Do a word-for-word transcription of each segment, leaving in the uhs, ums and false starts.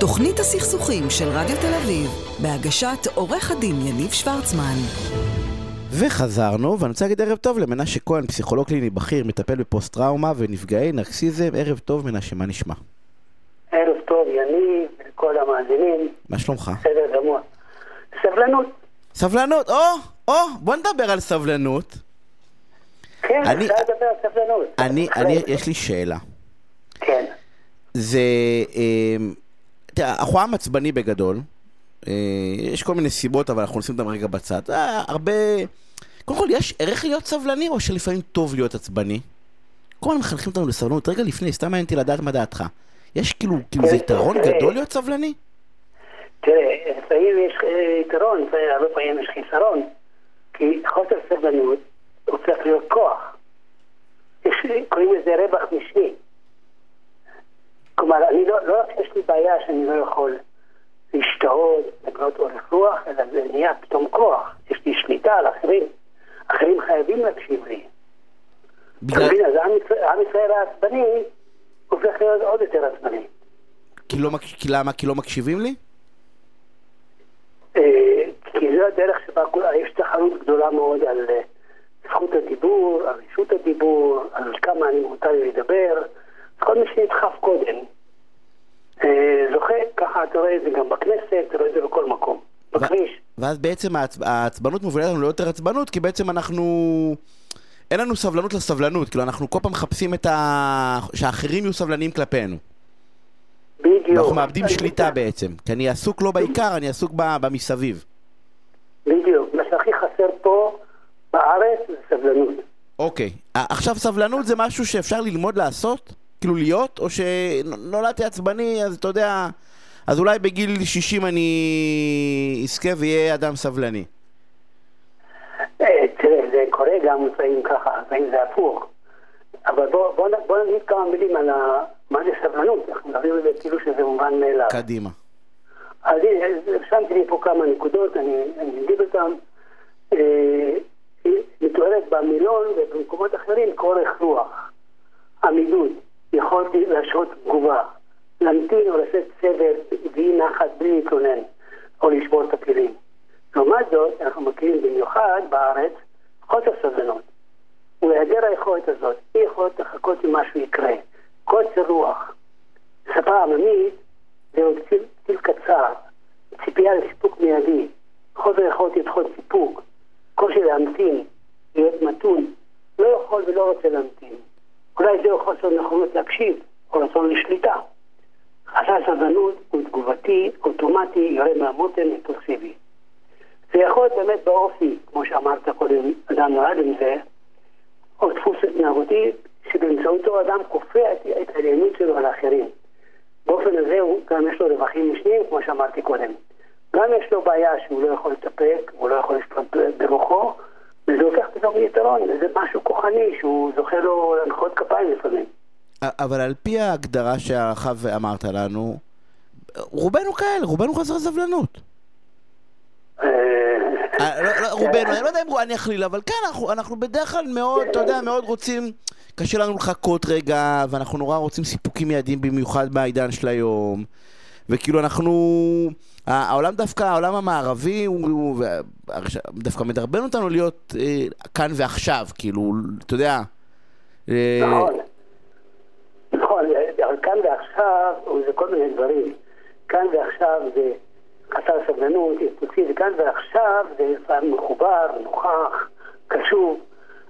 תוכנית הסכסוכים של רדיו תל אביב, בהגשת עורך הדין יניב שוורצמן. וחזרנו, ואני רוצה להגיד ערב טוב למנשה כהן, פסיכולוג קליני בכיר, מטפל בפוסט טראומה ונפגעי נרקסיזם. ערב טוב מנשה, מה נשמע? ערב טוב יניב, כל המאזינים. מה שלומך? בסדר גמור. סבלנות. סבלנות, או, או, בוא נדבר על סבלנות. כן, אני, אפשר לדבר על סבלנות. אני, אני, יש לי שאלה. כן. זה, תראה, החועה מצבני בגדול, יש כל מיני סיבות, אבל אנחנו נשים אותם רגע בצד. הרבה, קודם כל, יש ערך להיות סבלני, או שלפעמים טוב להיות עצבני? כל הזמן מחנכים אותנו לסבלנות. רגע לפני, סתם מעניין אותי לדעת מה דעתך. יש כאילו, כאילו זה יתרון גדול להיות סבלני? תראה, לפעמים יש יתרון, לפעמים יש חיסרון, כי חוסר סבלנות הוא צריך להיות כוח. קוראים לזה רווח משני. כלומר, אני לא רק שיש לי בעיה שאני לא יכול להשתהות, לגלות אורך רוח, אלא זה נהיה פתאום כוח. יש לי שליטה על אחרים. אחרים חייבים להקשיב לי. תבין, אז עם ישראל העצבני הופך להיות עוד יותר עצבני. כי למה? כי לא מקשיבים לי? כי זו הדרך שבה יש תחרות גדולה מאוד על זכות הדיבור, על רשות הדיבור, על כמה אני מותר לדבר. כל מי שנדחף קודם זוכה, ככה אתה רואה את זה גם בכנסת, אתה רואה את זה בכל מקום, בכביש. ואז בעצם העצבנות מובילה לנו ליותר עצבנות, כי בעצם אנחנו, אין לנו סבלנות לסבלנות, כאילו אנחנו כל פעם מחפשים את ה... שהאחרים יהיו סבלניים כלפינו. בדיוק. אנחנו מאבדים שליטה בעצם, כי אני עסוק לא בעיקר, אני עסוק במסביב. בדיוק, מה שהכי חסר פה בארץ זה סבלנות. אוקיי, עכשיו סבלנות זה משהו שאפשר ללמוד לעשות? כאילו להיות, או שנולדתי עצבני, אז אתה יודע, אז אולי בגיל שישים אני אזכה ויהיה אדם סבלני. תראה, זה קורה גם לפעמים ככה, לפעמים זה הפוך. אבל בואו נגיד כמה מילים על מה זה סבלנות. אנחנו מדברים על זה כאילו שזה מובן מאליו. קדימה. אז שמתי לי פה כמה נקודות, אני אגיד אותן. מתוארת במילון ובמקומות אחרים, אורך רוח, עמידות. יכולתי לשעות תגובה, להמתין או לשאת סבל ואי נחת בלי להתלונן, או לשבור את הפילים. לעומת זאת, אנחנו מכירים במיוחד בארץ חוסר סבלנות. ולהיעדר היכולת הזאת, היא יכולת לחכות שמשהו יקרה. קוצר רוח, שפה עממית, זהו ציל קצר, ציפייה לסיפוק מיידי, חוסר יכולת לדחות סיפוק, קושי להמתין, להיות מתון, לא יכול ולא רוצה להמתין. אולי זהו חוסר נכונות להקשיב, או רצון לשליטה. חסר סבלנות הוא תגובתי, אוטומטי, יורד מהמותן, אימפולסיבי. זה יכול להיות באמת באופי, כמו שאמרת קודם, אדם נולד עם זה, או דפוס התנהגותי, שבאמצעותו אדם כופה את העליונות שלו על האחרים. באופן הזה הוא, גם יש לו רווחים משניים, כמו שאמרתי קודם. גם יש לו בעיה שהוא לא יכול לטפק, הוא לא יכול להשתפק ברוחו, וזה הופך פתאום יתרון, זה משהו כוחני שהוא זוכה לו לנחות כפיים לפעמים. אבל על פי ההגדרה שהרחב אמרת לנו, רובנו כאלה, רובנו חסר סבלנות. רובנו, אני לא יודע אם אני אכליל, אבל כן, אנחנו בדרך כלל מאוד, אתה יודע, מאוד רוצים, קשה לנו לחכות רגע, ואנחנו נורא רוצים סיפוקים מיידיים, במיוחד בעידן של היום. וכאילו אנחנו, העולם דווקא, העולם המערבי, הוא דווקא מדרבן אותנו להיות כאן ועכשיו, כאילו, אתה יודע. נכון, נכון, אבל כאן ועכשיו, זה כל מיני דברים. כאן ועכשיו זה חסר סבלנות, וכאן ועכשיו זה מחובר, נוכח, קשוב.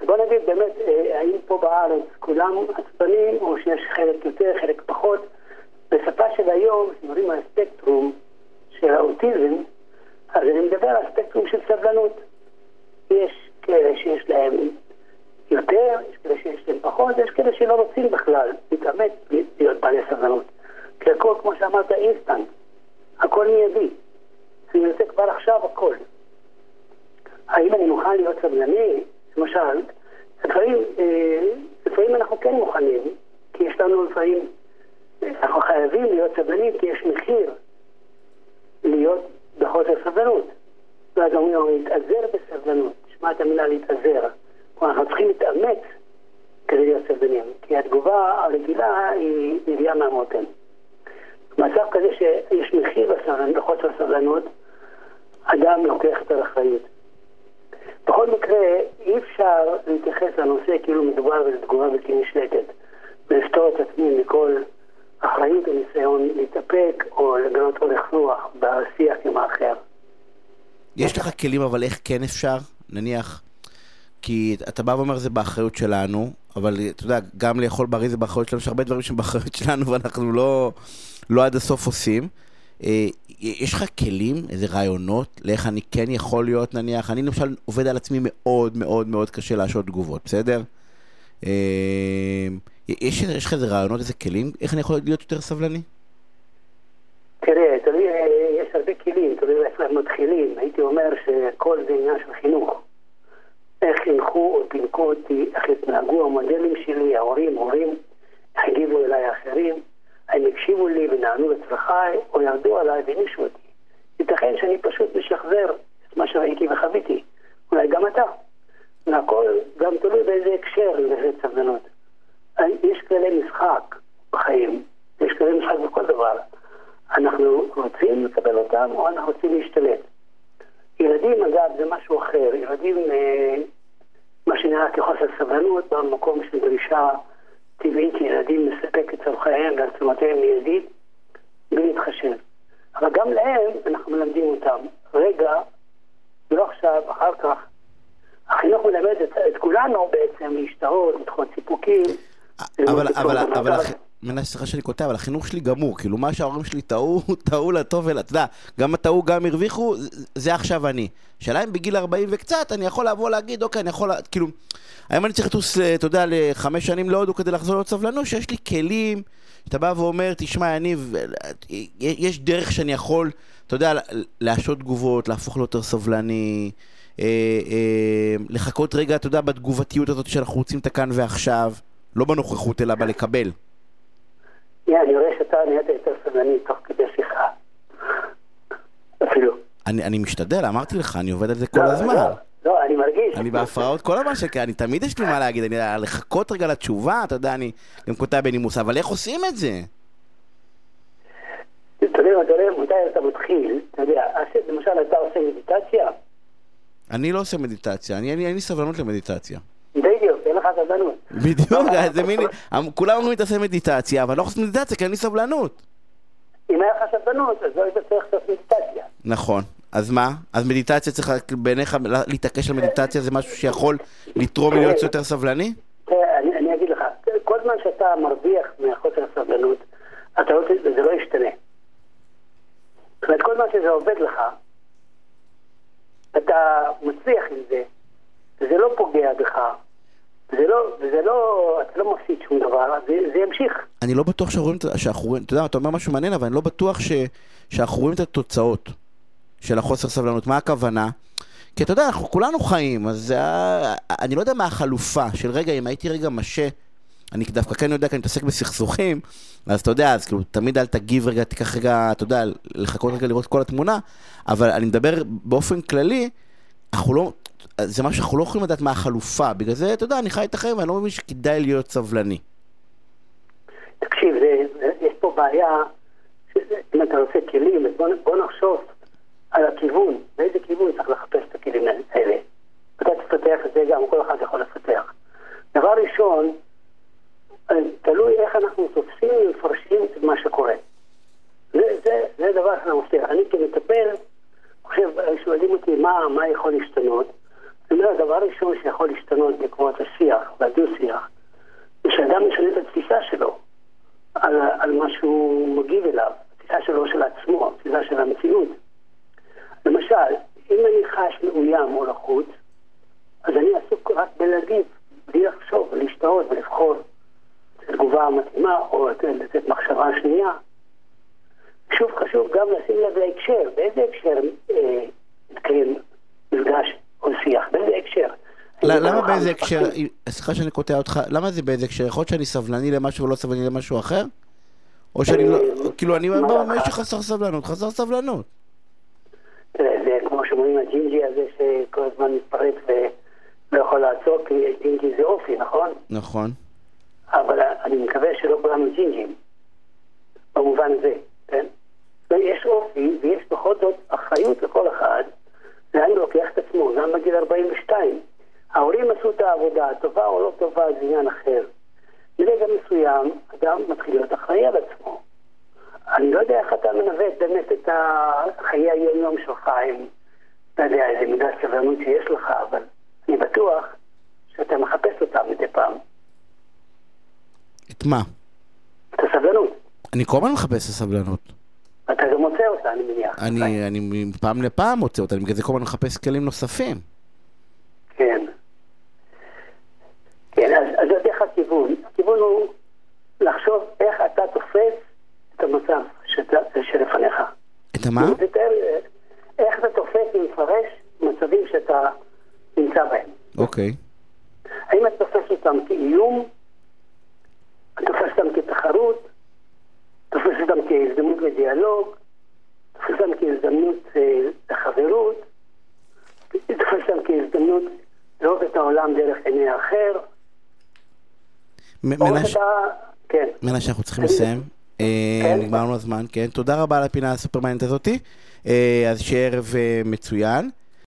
אז בוא נגיד באמת, האם פה בארץ כולם עצבנים, או שיש חלק יותר, חלק פחות. בשפה של היום, כשמדברים על הספקטרום של האוטיזם, אז אני מדבר על הספקטרום של סבלנות. יש כאלה שיש להם יותר, יש כאלה שיש להם פחות, יש כאלה שלא רוצים בכלל להתאמץ להיות בעלי סבלנות. כי הכל, כמו שאמרת, אינסטנט. הכל מיידי. אני רוצה כבר עכשיו הכל. האם אני מוכן להיות סבלני? למשל, לפעמים, לפעמים אנחנו כן מוכנים, כי יש לנו לפעמים... אנחנו חייבים להיות סבלנים, כי יש מחיר להיות בחוסר סבלנות. ואז אומרים, להתעזר בסבלנות. שמע את המילה להתעזר. אנחנו צריכים להתאמץ כדי להיות סבלנים, כי התגובה הרגילה היא נביאה מהמותן. מצב כזה שיש מחיר בחוסר סבלנות, אדם לוקח את האחריות. בכל מקרה, אי אפשר להתייחס לנושא כאילו מדובר בתגובה בלתי נשלטת, ולפתור את עצמי מכל אחריות וניסיון להתאפק או לגנות הולך רוח בשיח עם האחר. יש לך כלים, אבל איך כן אפשר? נניח, כי אתה בא ואומר זה באחריות שלנו, אבל אתה יודע, גם לאכול בריא זה באחריות שלנו, יש הרבה דברים שהם באחריות שלנו ואנחנו לא, לא עד הסוף עושים. יש לך כלים, איזה רעיונות, לאיך אני כן יכול להיות נניח, אני למשל עובד על עצמי מאוד מאוד מאוד קשה לעשות תגובות, בסדר? יש לך איזה רעיונות, איזה כלים, איך אני יכול להיות יותר סבלני? תראה, תראה, יש הרבה כלים, תראה, איפה הם מתחילים, הייתי אומר שכל זה עניין של חינוך. איך חינכו או פינקו אותי, איך התנהגו המודלים שלי, ההורים, הורים, הגיבו אליי האחרים, הם הקשיבו לי ונענו לצרכיי, או ירדו עליי ונישו אותי. ייתכן שאני פשוט משחזר את מה שראיתי וחוויתי. אולי גם אתה. והכל גם תלוי באיזה הקשר לזה סבלנות. יש כללי משחק בחיים, יש כללי משחק בכל דבר. אנחנו רוצים לקבל אותם, או אנחנו רוצים להשתלט. ילדים, אגב, זה משהו אחר. ילדים, אה, מה שנראה כחוסר סבלנות, במקום של דרישה טבעית, ילדים מספק את צורכיהם ועצמתיהם מיידית, ולהתחשב. אבל גם להם, אנחנו מלמדים אותם. רגע, ולא עכשיו, אחר כך, החינוך מלמד את, את כולנו בעצם להשתהות, לדחות סיפוקים. אבל, אבל, אבל... מנסה שאני כותב, אבל החינוך שלי גמור, כאילו מה שההורים שלי טעו, טעו לטוב ולצדה, גם הטעו, גם הרוויחו, זה עכשיו אני. שאלה אם בגיל ארבעים וקצת, אני יכול לבוא להגיד, אוקיי, אני יכול, כאילו, האם אני צריך לטוס, אתה יודע, לחמש שנים להודו כדי לחזור להיות סבלנו, שיש לי כלים, שאתה בא ואומר, תשמע, אני, יש דרך שאני יכול, אתה יודע, להשות תגובות, להפוך ליותר סבלני, לחכות רגע, אתה יודע, בתגובתיות הזאת שאנחנו רוצים את הכאן ועכשיו, לא בנוכחות, אלא בלקבל. אני רואה שאתה נהיית יותר סבלני תוך כדי שיחה. אפילו. אני משתדל, אמרתי לך, אני עובד על זה כל הזמן. לא, אני מרגיש. אני בהפרעות כל הזמן שכן, אני תמיד יש לי מה להגיד, אני לחכות רגע לתשובה, אתה יודע, אני גם כותב בנימוס, אבל איך עושים את זה? אתה יודע, אתה יודע, מתי אתה מתחיל, אתה יודע, למשל אתה עושה מדיטציה? אני לא עושה מדיטציה, אין לי סבלנות למדיטציה. בדיוק, אין לך סבלנות. בדיוק, זה מיני, כולם אומרים להתעשה מדיטציה, אבל לא חושב מדיטציה, כי אין לי סבלנות. אם היה לך סבלנות, אז לא היית צריך לעשות מדיטציה. נכון, אז מה? אז מדיטציה צריך בעיניך להתעקש על מדיטציה, זה משהו שיכול לתרום להיות יותר סבלני? אני אגיד לך, כל זמן שאתה מרוויח מהחוסר הסבלנות, זה לא ישתנה. זאת אומרת, כל זמן שזה עובד לך, אתה מצליח עם זה, זה לא פוגע בך, זה לא, זה לא, אתה לא מפסיד שום דבר, זה, זה ימשיך. אני לא בטוח שאנחנו רואים, אתה יודע, אתה אומר משהו מעניין, אבל אני לא בטוח ש, שאנחנו רואים את התוצאות של החוסר סבלנות. מה הכוונה? כי אתה יודע, אנחנו כולנו חיים, אז אני לא יודע מה החלופה של רגע, אם הייתי רגע משה, אני דווקא כן יודע, כי אני מתעסק בסכסוכים, אז אתה יודע, אז כאילו, תמיד אל תגיב רגע, תיקח רגע, אתה יודע, לחכות רגע לראות כל התמונה, אבל אני מדבר באופן כללי, אנחנו לא... זה מה שאנחנו לא יכולים לדעת מה החלופה, בגלל זה, אתה יודע, אני חי את החיים, אני לא מבין שכדאי להיות סבלני. תקשיב, זה, יש פה בעיה, שזה, אם אתה עושה כלים, בוא, בוא נחשוב על הכיוון, באיזה כיוון צריך לחפש את הכלים האלה. אתה תפתח את זה גם, כל אחד יכול לפתח. דבר ראשון, תלוי איך אנחנו תופסים ומפרשים את מה שקורה. זה, זה, זה דבר שאני עושה. אני כמטפל, חושב, שואלים אותי מה, מה יכול להשתנות, הדבר הראשון שיכול להשתנות בעקבות השיח, והדו-שיח, זה שאדם משנה את התפיסה שלו על, על מה שהוא מגיב אליו, התפיסה שלו של עצמו, התפיסה של המציאות. למשל, אם אני חש מאוים או לחוץ, אז אני עסוק רק בלהגיב, בלי לחשוב, להשתהות ולבחור את תגובה המתאימה או לתת מחשבה שנייה. שוב, חשוב גם לשים לב להקשר, באיזה הקשר אה, מתקיים מפגש או שיח, באיזה הקשר. למה באיזה הקשר, סליחה שאני קוטע אותך, למה זה באיזה הקשר? יכול להיות שאני סבלני למשהו ולא סבלני למשהו אחר? או שאני לא, כאילו אני אומר שחסר סבלנות, חסר סבלנות. זה כמו שאומרים הג'ינג'י הזה שכל הזמן מתפרץ ולא יכול לעצור, כי ג'ינג'י זה אופי, נכון? נכון. אבל אני מקווה שלא כולם ג'ינג'ים, במובן זה. כן? ויש אופי, ויש בכל זאת אחריות לכל אחד, לאן לוקח את עצמו, גם בגיל ארבעים ושתיים. ההורים עשו את העבודה, טובה או לא טובה, זה עניין אחר. ברגע מסוים, אדם מתחיל להיות אחראי על עצמו. אני לא יודע איך אתה מנווט באמת את חיי היום-יום שלך, אם אתה יודע איזה מידה סבלנות שיש לך, אבל אני בטוח שאתה מחפש אותה מדי פעם. את מה? את הסבלנות. אני כל הזמן מחפש את הסבלנות. אתה גם מוצא אותה, אני מניח. אני, אני פעם לפעם מוצא אותה, אני בגלל זה כל הזמן מחפש כלים נוספים. כן. כן, אז, אז זאת איך הכיוון. הכיוון הוא לחשוב איך אתה תופס את המצב שאתה, שלפניך. את מה? ותאר, איך אתה תופס ומפרש מצבים שאתה נמצא בהם. אוקיי. האם אתה תופס אותם כאיום? אתה תופס אותם כתחרות? תופס אותם כהזדמנות לדיאלוג? תופס אותם כהזדמנות לחברות? תופס אותם כהזדמנות לראות את העולם דרך עיני האחר? מנש, אנחנו צריכים לסיים, נגמרנו הזמן. תודה רבה על הפינה הסופרמנית הזאתי, אז שערב מצוין.